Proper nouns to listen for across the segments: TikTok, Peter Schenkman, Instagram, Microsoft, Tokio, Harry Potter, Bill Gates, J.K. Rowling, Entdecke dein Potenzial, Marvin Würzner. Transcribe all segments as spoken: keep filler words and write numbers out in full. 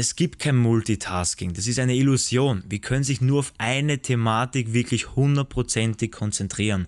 Es gibt kein Multitasking, das ist eine Illusion. Wir können sich nur auf eine Thematik wirklich hundertprozentig konzentrieren.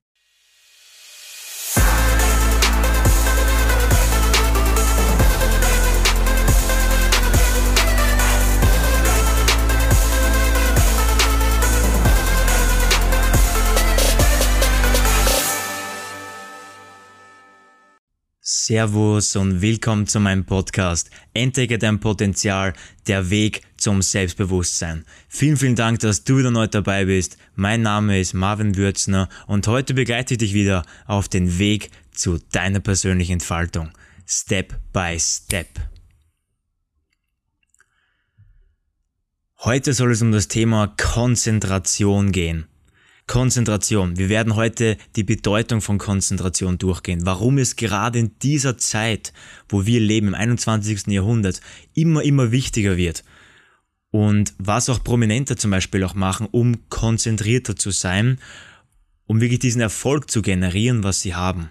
Servus und willkommen zu meinem Podcast Entdecke dein Potenzial, der Weg zum Selbstbewusstsein. Vielen, vielen Dank, dass du wieder neu dabei bist. Mein Name ist Marvin Würzner und heute begleite ich dich wieder auf den Weg zu deiner persönlichen Entfaltung. Step by Step. Heute soll es um das Thema Konzentration gehen. Konzentration. Wir werden heute die Bedeutung von Konzentration durchgehen. Warum es gerade in dieser Zeit, wo wir leben, im einundzwanzigsten Jahrhundert, immer, immer wichtiger wird. Und was auch Prominente zum Beispiel auch machen, um konzentrierter zu sein, um wirklich diesen Erfolg zu generieren, was sie haben.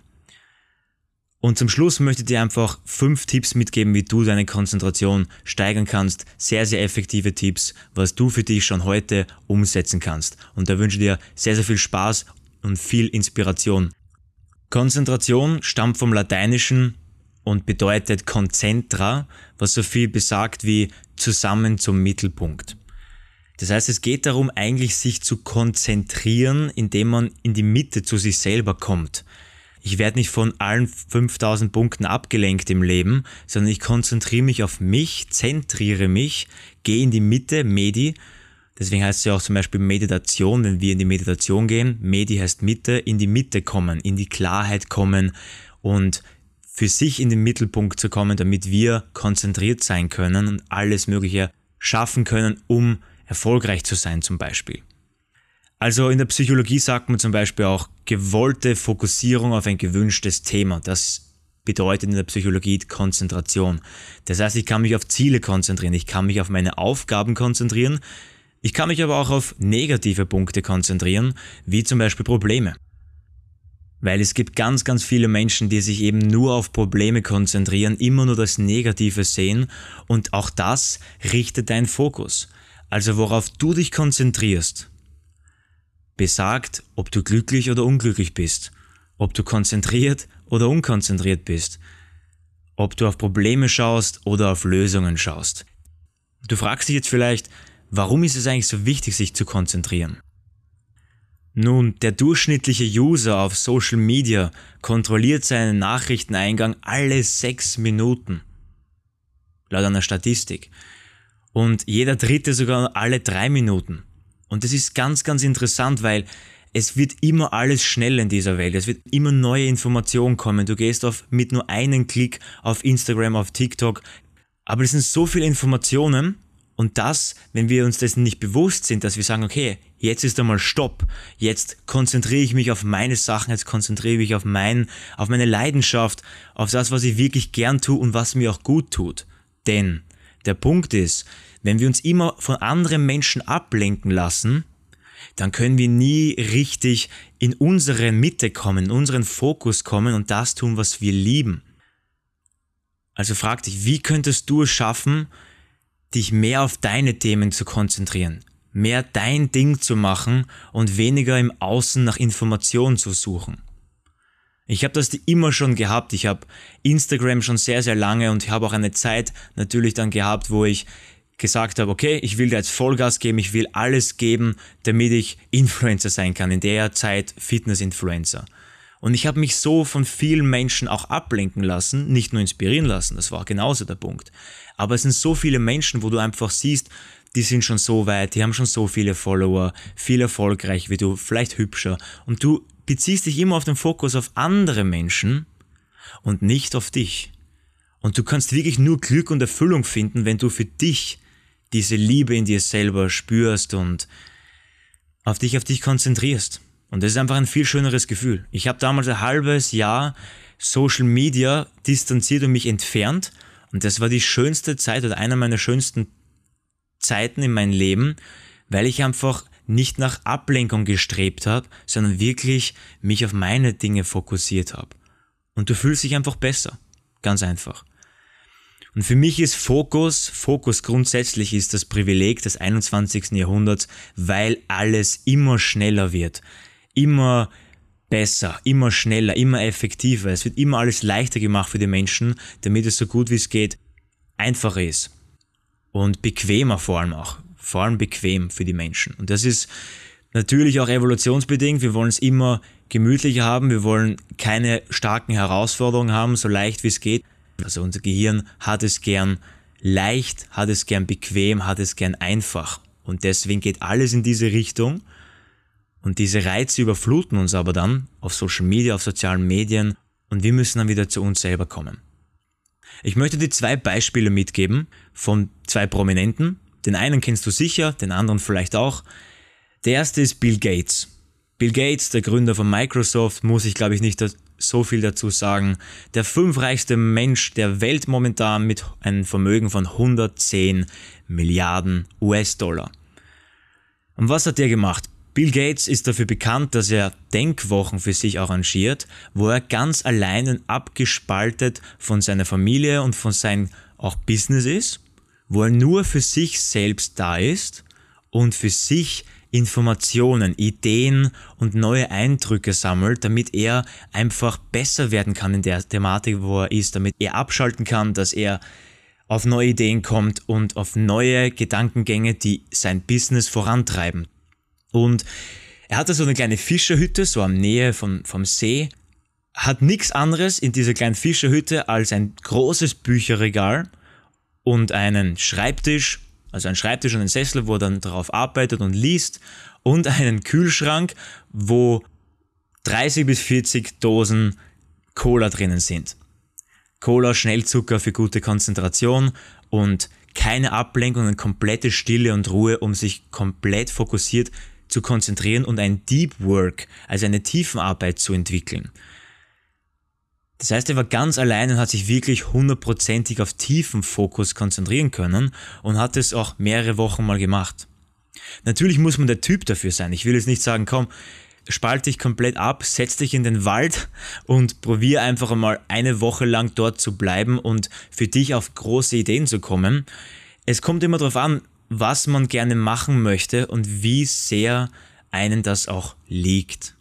Und zum Schluss möchte ich dir einfach fünf Tipps mitgeben, wie du deine Konzentration steigern kannst. Sehr, sehr effektive Tipps, was du für dich schon heute umsetzen kannst. Und da wünsche ich dir sehr, sehr viel Spaß und viel Inspiration. Konzentration stammt vom Lateinischen und bedeutet concentra, was so viel besagt wie zusammen zum Mittelpunkt. Das heißt, es geht darum, eigentlich sich zu konzentrieren, indem man in die Mitte zu sich selber kommt. Ich werde nicht von allen fünftausend Punkten abgelenkt im Leben, sondern ich konzentriere mich auf mich, zentriere mich, gehe in die Mitte, Medi. Deswegen heißt es ja auch zum Beispiel Meditation, wenn wir in die Meditation gehen. Medi heißt Mitte, in die Mitte kommen, in die Klarheit kommen und für sich in den Mittelpunkt zu kommen, damit wir konzentriert sein können und alles Mögliche schaffen können, um erfolgreich zu sein zum Beispiel. Also in der Psychologie sagt man zum Beispiel auch gewollte Fokussierung auf ein gewünschtes Thema. Das bedeutet in der Psychologie Konzentration. Das heißt, ich kann mich auf Ziele konzentrieren, ich kann mich auf meine Aufgaben konzentrieren, ich kann mich aber auch auf negative Punkte konzentrieren, wie zum Beispiel Probleme. Weil es gibt ganz, ganz viele Menschen, die sich eben nur auf Probleme konzentrieren, immer nur das Negative sehen und auch das richtet deinen Fokus. Also worauf du dich konzentrierst, besagt, ob du glücklich oder unglücklich bist, ob du konzentriert oder unkonzentriert bist, ob du auf Probleme schaust oder auf Lösungen schaust. Du fragst dich jetzt vielleicht, warum ist es eigentlich so wichtig, sich zu konzentrieren? Nun, der durchschnittliche User auf Social Media kontrolliert seinen Nachrichteneingang alle sechs Minuten, laut einer Statistik. Und jeder dritte sogar alle drei Minuten. Und das ist ganz, ganz interessant, weil es wird immer alles schnell in dieser Welt. Es wird immer neue Informationen kommen. Du gehst auf, mit nur einem Klick auf Instagram, auf TikTok. Aber es sind so viele Informationen und das, wenn wir uns dessen nicht bewusst sind, dass wir sagen, okay, jetzt ist einmal Stopp. Jetzt konzentriere ich mich auf meine Sachen, jetzt konzentriere ich mich auf, mein, auf meine Leidenschaft, auf das, was ich wirklich gern tue und was mir auch gut tut. Denn der Punkt ist, wenn wir uns immer von anderen Menschen ablenken lassen, dann können wir nie richtig in unsere Mitte kommen, in unseren Fokus kommen und das tun, was wir lieben. Also frag dich, wie könntest du es schaffen, dich mehr auf deine Themen zu konzentrieren, mehr dein Ding zu machen und weniger im Außen nach Informationen zu suchen? Ich habe das immer schon gehabt. Ich habe Instagram schon sehr, sehr lange und ich habe auch eine Zeit natürlich dann gehabt, wo ich gesagt habe, okay, ich will da jetzt Vollgas geben, ich will alles geben, damit ich Influencer sein kann, in der Zeit Fitness-Influencer. Und ich habe mich so von vielen Menschen auch ablenken lassen, nicht nur inspirieren lassen, das war genauso der Punkt. Aber es sind so viele Menschen, wo du einfach siehst, die sind schon so weit, die haben schon so viele Follower, viel erfolgreich wie du, vielleicht hübscher und du beziehst dich immer auf den Fokus auf andere Menschen und nicht auf dich. Und du kannst wirklich nur Glück und Erfüllung finden, wenn du für dich diese Liebe in dir selber spürst und auf dich, auf dich konzentrierst. Und das ist einfach ein viel schöneres Gefühl. Ich habe damals ein halbes Jahr Social Media distanziert und mich entfernt und das war die schönste Zeit oder einer meiner schönsten Zeiten in meinem Leben, weil ich einfach nicht nach Ablenkung gestrebt habe, sondern wirklich mich auf meine Dinge fokussiert habe. Und du fühlst dich einfach besser. Ganz einfach. Und für mich ist Fokus, Fokus grundsätzlich ist das Privileg des einundzwanzigsten Jahrhunderts, weil alles immer schneller wird, immer besser, immer schneller, immer effektiver. Es wird immer alles leichter gemacht für die Menschen, damit es so gut wie es geht einfacher ist und bequemer vor allem auch, vor allem bequem für die Menschen. Und das ist natürlich auch evolutionsbedingt. Wir wollen es immer gemütlicher haben, wir wollen keine starken Herausforderungen haben, so leicht wie es geht. Also unser Gehirn hat es gern leicht, hat es gern bequem, hat es gern einfach. Und deswegen geht alles in diese Richtung. Und diese Reize überfluten uns aber dann auf Social Media, auf sozialen Medien, und wir müssen dann wieder zu uns selber kommen. Ich möchte dir zwei Beispiele mitgeben von zwei Prominenten. Den einen kennst du sicher, den anderen vielleicht auch. Der erste ist Bill Gates. Bill Gates, der Gründer von Microsoft, muss ich glaube ich nicht so viel dazu sagen. Der fünfreichste Mensch der Welt momentan mit einem Vermögen von hundertzehn Milliarden U S Dollar. Und was hat der gemacht? Bill Gates ist dafür bekannt, dass er Denkwochen für sich arrangiert, wo er ganz allein abgespaltet von seiner Familie und von seinem auch Business ist, wo er nur für sich selbst da ist und für sich Informationen, Ideen und neue Eindrücke sammelt, damit er einfach besser werden kann in der Thematik, wo er ist, damit er abschalten kann, dass er auf neue Ideen kommt und auf neue Gedankengänge, die sein Business vorantreiben. Und er hatte so eine kleine Fischerhütte, so am Nähe vom, vom See, hat nichts anderes in dieser kleinen Fischerhütte als ein großes Bücherregal und einen Schreibtisch, also einen Schreibtisch und einen Sessel, wo er dann drauf arbeitet und liest, und einen Kühlschrank, wo dreißig bis vierzig Dosen Cola drinnen sind. Cola, Schnellzucker für gute Konzentration und keine Ablenkung und komplette Stille und Ruhe, um sich komplett fokussiert zu konzentrieren und ein Deep Work, also eine Tiefenarbeit zu entwickeln. Das heißt, er war ganz allein und hat sich wirklich hundertprozentig auf Tiefenfokus konzentrieren können und hat es auch mehrere Wochen mal gemacht. Natürlich muss man der Typ dafür sein. Ich will jetzt nicht sagen, komm, spalte dich komplett ab, setz dich in den Wald und probier einfach einmal eine Woche lang dort zu bleiben und für dich auf große Ideen zu kommen. Es kommt immer darauf an, was man gerne machen möchte und wie sehr einem das auch liegt.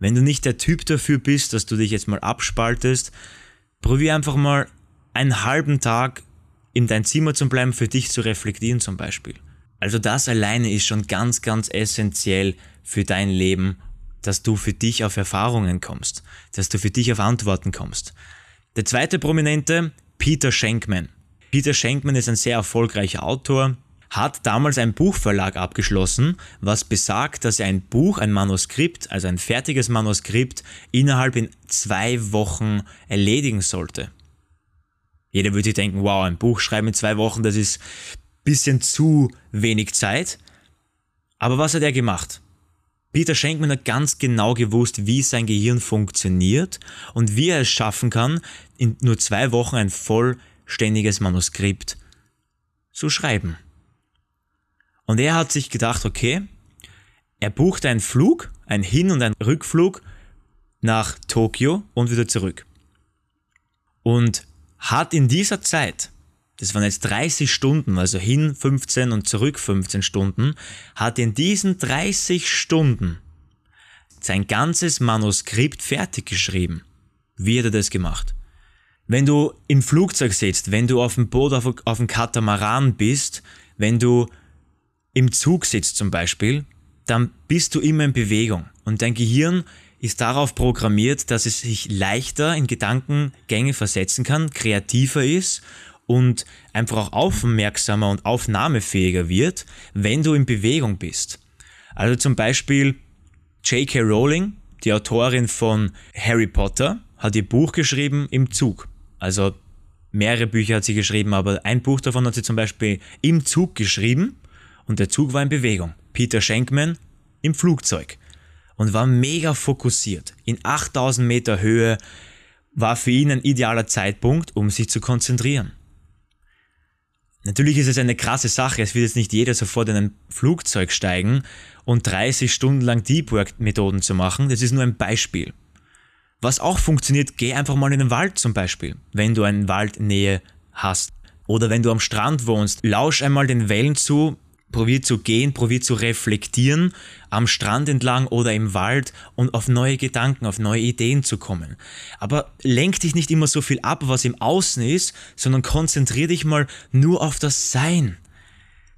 Wenn du nicht der Typ dafür bist, dass du dich jetzt mal abspaltest, probier einfach mal einen halben Tag in dein Zimmer zu bleiben, für dich zu reflektieren zum Beispiel. Also das alleine ist schon ganz, ganz essentiell für dein Leben, dass du für dich auf Erfahrungen kommst, dass du für dich auf Antworten kommst. Der zweite Prominente, Peter Schenkman. Peter Schenkman ist ein sehr erfolgreicher Autor, hat damals einen Buchverlag abgeschlossen, was besagt, dass er ein Buch, ein Manuskript, also ein fertiges Manuskript, innerhalb in zwei Wochen erledigen sollte. Jeder würde sich denken, wow, ein Buch schreiben in zwei Wochen, das ist bisschen zu wenig Zeit. Aber was hat er gemacht? Peter Schenkman hat ganz genau gewusst, wie sein Gehirn funktioniert und wie er es schaffen kann, in nur zwei Wochen ein vollständiges Manuskript zu schreiben. Und er hat sich gedacht, okay, er bucht einen Flug, einen Hin- und einen Rückflug nach Tokio und wieder zurück. Und hat in dieser Zeit, das waren jetzt dreißig Stunden, also hin fünfzehn und zurück fünfzehn Stunden, hat in diesen dreißig Stunden sein ganzes Manuskript fertig geschrieben. Wie hat er das gemacht? Wenn du im Flugzeug sitzt, wenn du auf dem Boot, auf, auf dem Katamaran bist, wenn du im Zug sitzt zum Beispiel, dann bist du immer in Bewegung. Und dein Gehirn ist darauf programmiert, dass es sich leichter in Gedankengänge versetzen kann, kreativer ist und einfach auch aufmerksamer und aufnahmefähiger wird, wenn du in Bewegung bist. Also zum Beispiel J K Rowling, die Autorin von Harry Potter, hat ihr Buch geschrieben im Zug. Also mehrere Bücher hat sie geschrieben, aber ein Buch davon hat sie zum Beispiel im Zug geschrieben und der Zug war in Bewegung. Peter Schenkman im Flugzeug und war mega fokussiert. In achttausend Meter Höhe war für ihn ein idealer Zeitpunkt, um sich zu konzentrieren. Natürlich ist es eine krasse Sache, es wird jetzt nicht jeder sofort in ein Flugzeug steigen und dreißig Stunden lang Deep Work Methoden zu machen, das ist nur ein Beispiel. Was auch funktioniert, geh einfach mal in den Wald zum Beispiel, wenn du einen Wald in Nähe hast. Oder wenn du am Strand wohnst, lausch einmal den Wellen zu, probier zu gehen, probier zu reflektieren am Strand entlang oder im Wald und auf neue Gedanken, auf neue Ideen zu kommen. Aber lenk dich nicht immer so viel ab, was im Außen ist, sondern konzentrier dich mal nur auf das Sein.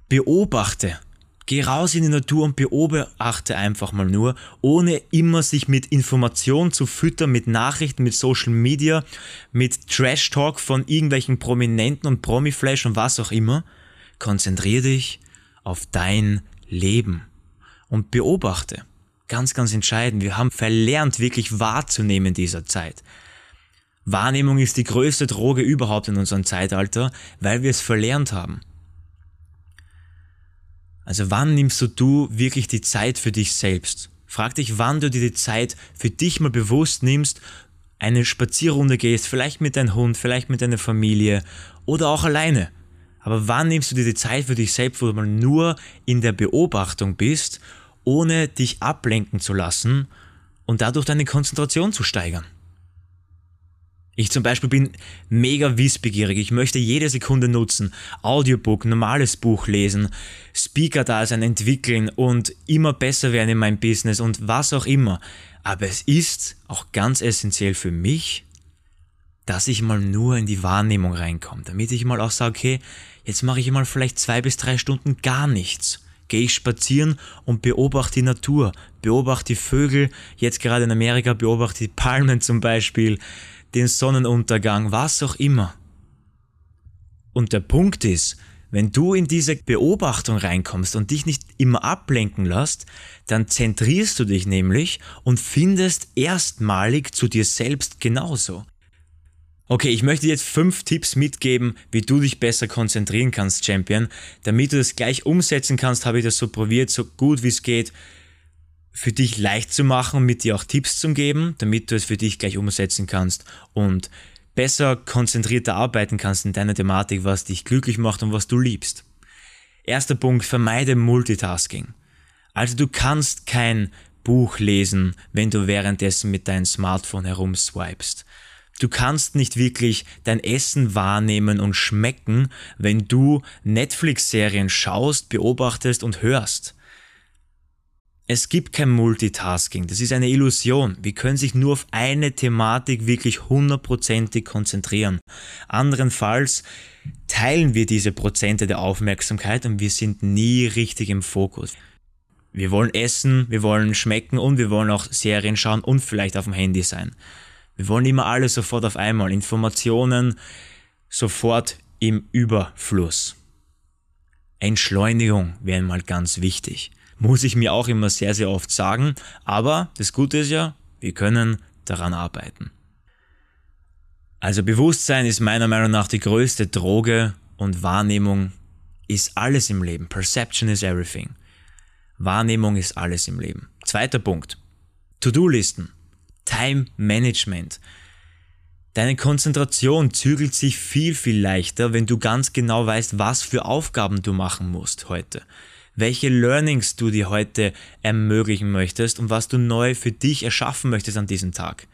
Beobachte. Geh raus in die Natur und beobachte einfach mal nur, ohne immer sich mit Informationen zu füttern, mit Nachrichten, mit Social Media, mit Trash-Talk von irgendwelchen Prominenten und Promi-Flash und was auch immer. Konzentrier dich auf dein Leben und beobachte. Ganz, ganz entscheidend. Wir haben verlernt, wirklich wahrzunehmen in dieser Zeit. Wahrnehmung ist die größte Droge überhaupt in unserem Zeitalter, weil wir es verlernt haben. Also wann nimmst du, du wirklich die Zeit für dich selbst? Frag dich, wann du dir die Zeit für dich mal bewusst nimmst, eine Spazierrunde gehst, vielleicht mit deinem Hund, vielleicht mit deiner Familie oder auch alleine. Aber wann nimmst du dir die Zeit für dich selbst, wo du mal nur in der Beobachtung bist, ohne dich ablenken zu lassen und dadurch deine Konzentration zu steigern? Ich zum Beispiel bin mega wissbegierig, ich möchte jede Sekunde nutzen, Audiobook, normales Buch lesen, Speaker-Dasein entwickeln und immer besser werden in meinem Business und was auch immer. Aber es ist auch ganz essentiell für mich, dass ich mal nur in die Wahrnehmung reinkomme, damit ich mal auch sage, okay, jetzt mache ich mal vielleicht zwei bis drei Stunden gar nichts. Gehe ich spazieren und beobachte die Natur, beobachte die Vögel, jetzt gerade in Amerika beobachte die Palmen zum Beispiel, den Sonnenuntergang, was auch immer. Und der Punkt ist, wenn du in diese Beobachtung reinkommst und dich nicht immer ablenken lässt, dann zentrierst du dich nämlich und findest erstmalig zu dir selbst genauso. Okay, ich möchte dir jetzt fünf Tipps mitgeben, wie du dich besser konzentrieren kannst, Champion. Damit du das gleich umsetzen kannst, habe ich das so probiert, so gut wie es geht, für dich leicht zu machen und mit dir auch Tipps zu geben, damit du es für dich gleich umsetzen kannst und besser konzentrierter arbeiten kannst in deiner Thematik, was dich glücklich macht und was du liebst. Erster Punkt, vermeide Multitasking. Also du kannst kein Buch lesen, wenn du währenddessen mit deinem Smartphone herumswipest. Du kannst nicht wirklich dein Essen wahrnehmen und schmecken, wenn du Netflix-Serien schaust, beobachtest und hörst. Es gibt kein Multitasking, das ist eine Illusion. Wir können sich nur auf eine Thematik wirklich hundertprozentig konzentrieren. Anderenfalls teilen wir diese Prozente der Aufmerksamkeit und wir sind nie richtig im Fokus. Wir wollen essen, wir wollen schmecken und wir wollen auch Serien schauen und vielleicht auf dem Handy sein. Wir wollen immer alles sofort auf einmal, Informationen sofort im Überfluss. Entschleunigung wäre mal ganz wichtig. Muss ich mir auch immer sehr, sehr oft sagen. Aber das Gute ist ja, wir können daran arbeiten. Also Bewusstsein ist meiner Meinung nach die größte Droge und Wahrnehmung ist alles im Leben. Perception is everything. Wahrnehmung ist alles im Leben. Zweiter Punkt. To-Do-Listen. Time Management. Deine Konzentration zügelt sich viel, viel leichter, wenn du ganz genau weißt, was für Aufgaben du machen musst heute. Welche Learnings du dir heute ermöglichen möchtest und was du neu für dich erschaffen möchtest an diesem Tag.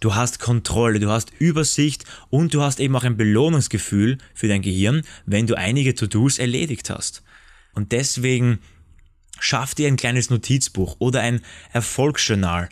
Du hast Kontrolle, du hast Übersicht und du hast eben auch ein Belohnungsgefühl für dein Gehirn, wenn du einige To-Dos erledigt hast. Und deswegen schaff dir ein kleines Notizbuch oder ein Erfolgsjournal.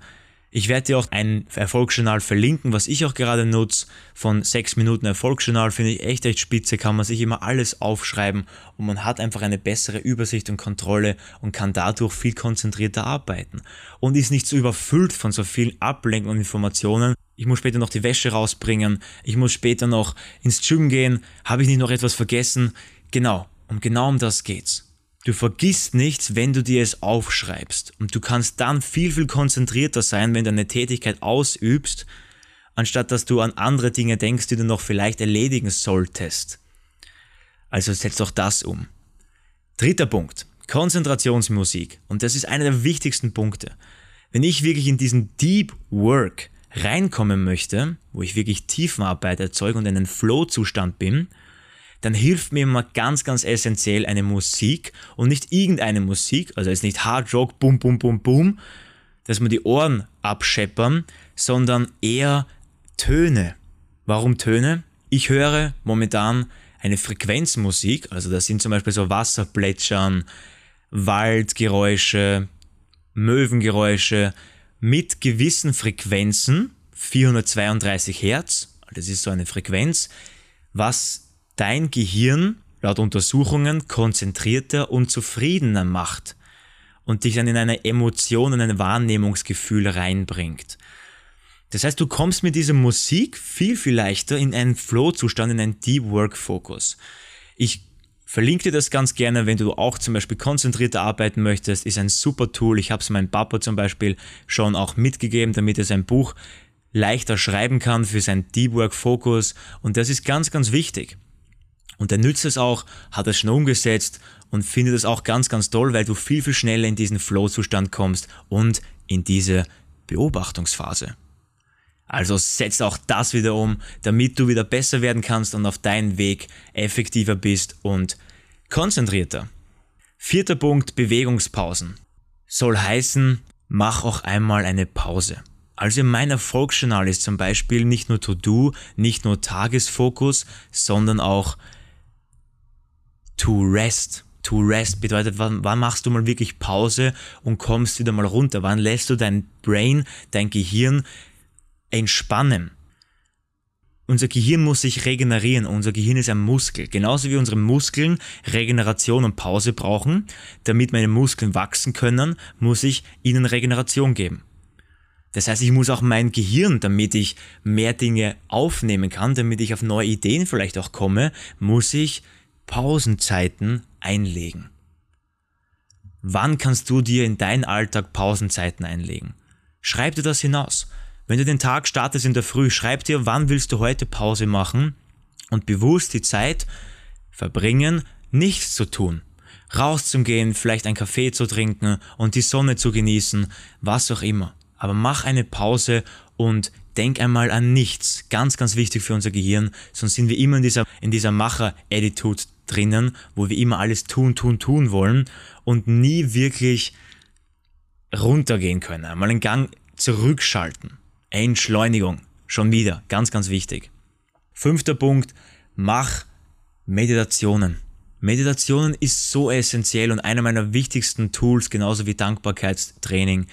Ich werde dir auch ein Erfolgsjournal verlinken, was ich auch gerade nutze, von sechs Minuten Erfolgsjournal, finde ich echt, echt spitze, kann man sich immer alles aufschreiben und man hat einfach eine bessere Übersicht und Kontrolle und kann dadurch viel konzentrierter arbeiten und ist nicht so überfüllt von so vielen Ablenkungen und Informationen. Ich muss später noch die Wäsche rausbringen, ich muss später noch ins Gym gehen, habe ich nicht noch etwas vergessen? Genau, und genau um das geht's. Du vergisst nichts, wenn du dir es aufschreibst und du kannst dann viel, viel konzentrierter sein, wenn du eine Tätigkeit ausübst, anstatt dass du an andere Dinge denkst, die du noch vielleicht erledigen solltest. Also setz doch das um. Dritter Punkt, Konzentrationsmusik, und das ist einer der wichtigsten Punkte. Wenn ich wirklich in diesen Deep Work reinkommen möchte, wo ich wirklich Tiefenarbeit erzeuge und in einen Flow-Zustand bin, dann hilft mir immer ganz, ganz essentiell eine Musik und nicht irgendeine Musik, also jetzt nicht Hard Rock, Boom, Boom, Boom, Boom, dass man die Ohren abscheppern, sondern eher Töne. Warum Töne? Ich höre momentan eine Frequenzmusik, also das sind zum Beispiel so Wasserplätschern, Waldgeräusche, Möwengeräusche mit gewissen Frequenzen, vierhundertzweiunddreißig Hertz, das ist so eine Frequenz, was dein Gehirn laut Untersuchungen konzentrierter und zufriedener macht und dich dann in eine Emotion, in ein Wahrnehmungsgefühl reinbringt. Das heißt, du kommst mit dieser Musik viel, viel leichter in einen Flow-Zustand, in einen Deep-Work-Fokus. Ich verlinke dir das ganz gerne, wenn du auch zum Beispiel konzentrierter arbeiten möchtest, ist ein super Tool. Ich habe es meinem Papa zum Beispiel schon auch mitgegeben, damit er sein Buch leichter schreiben kann für seinen Deep-Work-Fokus, und das ist ganz, ganz wichtig. Und er nützt es auch, hat es schon umgesetzt und findet es auch ganz, ganz toll, weil du viel, viel schneller in diesen Flow-Zustand kommst und in diese Beobachtungsphase. Also setz auch das wieder um, damit du wieder besser werden kannst und auf deinem Weg effektiver bist und konzentrierter. Vierter Punkt, Bewegungspausen. Soll heißen, mach auch einmal eine Pause. Also in meinem Erfolgsjournal ist zum Beispiel nicht nur To-Do, nicht nur Tagesfokus, sondern auch To Rest. To Rest bedeutet, wann, wann machst du mal wirklich Pause und kommst wieder mal runter? Wann lässt du dein Brain, dein Gehirn entspannen? Unser Gehirn muss sich regenerieren. Unser Gehirn ist ein Muskel. Genauso wie unsere Muskeln Regeneration und Pause brauchen, damit meine Muskeln wachsen können, muss ich ihnen Regeneration geben. Das heißt, ich muss auch mein Gehirn, damit ich mehr Dinge aufnehmen kann, damit ich auf neue Ideen vielleicht auch komme, muss ich Pausenzeiten einlegen. Wann kannst du dir in deinen Alltag Pausenzeiten einlegen? Schreib dir das hinaus. Wenn du den Tag startest in der Früh, schreib dir, wann willst du heute Pause machen und bewusst die Zeit verbringen, nichts zu tun. Rauszugehen, vielleicht einen Kaffee zu trinken und die Sonne zu genießen, was auch immer. Aber mach eine Pause und denk einmal an nichts. Ganz, ganz wichtig für unser Gehirn, sonst sind wir immer in dieser, in dieser Macher-Attitude drinnen, wo wir immer alles tun, tun, tun wollen und nie wirklich runtergehen können. Einmal einen Gang zurückschalten. Entschleunigung. Schon wieder. Ganz, ganz wichtig. Fünfter Punkt. Mach Meditationen. Meditationen ist so essentiell und einer meiner wichtigsten Tools, genauso wie Dankbarkeitstraining.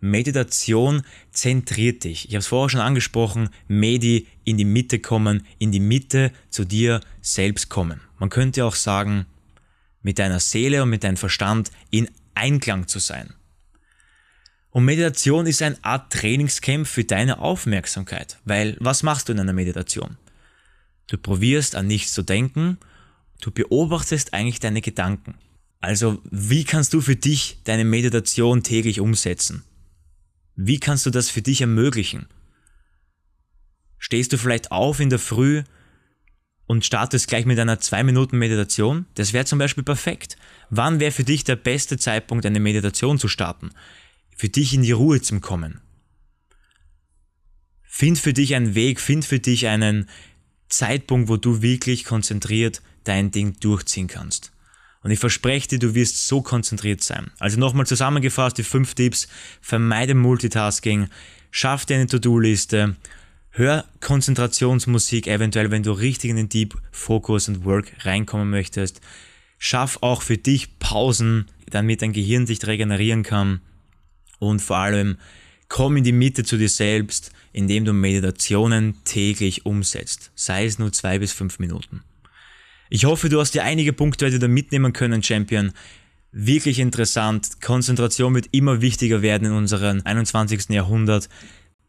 Meditation zentriert dich. Ich habe es vorher schon angesprochen. Medi, in die Mitte kommen, in die Mitte zu dir selbst kommen. Man könnte auch sagen, mit deiner Seele und mit deinem Verstand in Einklang zu sein. Und Meditation ist eine Art Trainingscamp für deine Aufmerksamkeit, weil was machst du in einer Meditation? Du probierst an nichts zu denken, du beobachtest eigentlich deine Gedanken. Also wie kannst du für dich deine Meditation täglich umsetzen? Wie kannst du das für dich ermöglichen? Stehst du vielleicht auf in der Früh und startest gleich mit einer zwei Minuten Meditation? Das wäre zum Beispiel perfekt. Wann wäre für dich der beste Zeitpunkt, eine Meditation zu starten? Für dich in die Ruhe zum Kommen. Find für dich einen Weg, find für dich einen Zeitpunkt, wo du wirklich konzentriert dein Ding durchziehen kannst. Und ich verspreche dir, du wirst so konzentriert sein. Also nochmal zusammengefasst die fünf Tipps. Vermeide Multitasking, schaff dir eine To-Do-Liste, hör Konzentrationsmusik, eventuell wenn du richtig in den Deep Focus und Work reinkommen möchtest. Schaff auch für dich Pausen, damit dein Gehirn sich regenerieren kann. Und vor allem, komm in die Mitte zu dir selbst, indem du Meditationen täglich umsetzt. Sei es nur zwei bis fünf Minuten. Ich hoffe, du hast dir einige Punkte heute da mitnehmen können, Champion. Wirklich interessant. Konzentration wird immer wichtiger werden in unserem einundzwanzigsten Jahrhundert.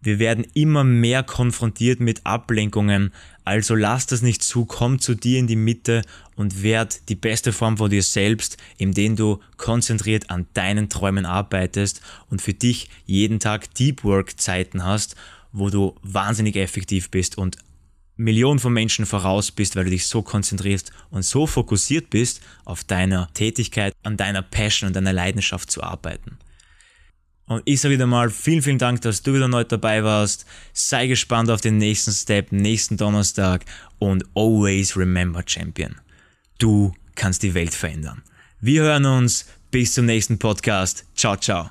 Wir werden immer mehr konfrontiert mit Ablenkungen. Also lass das nicht zu, komm zu dir in die Mitte und werd die beste Form von dir selbst, indem du konzentriert an deinen Träumen arbeitest und für dich jeden Tag Deep Work Zeiten hast, wo du wahnsinnig effektiv bist und Millionen von Menschen voraus bist, weil du dich so konzentrierst und so fokussiert bist, auf deiner Tätigkeit, an deiner Passion und deiner Leidenschaft zu arbeiten. Und ich sage wieder mal, vielen, vielen Dank, dass du wieder neu dabei warst. Sei gespannt auf den nächsten Step, nächsten Donnerstag. Und always remember, Champion, du kannst die Welt verändern. Wir hören uns. Bis zum nächsten Podcast. Ciao, ciao.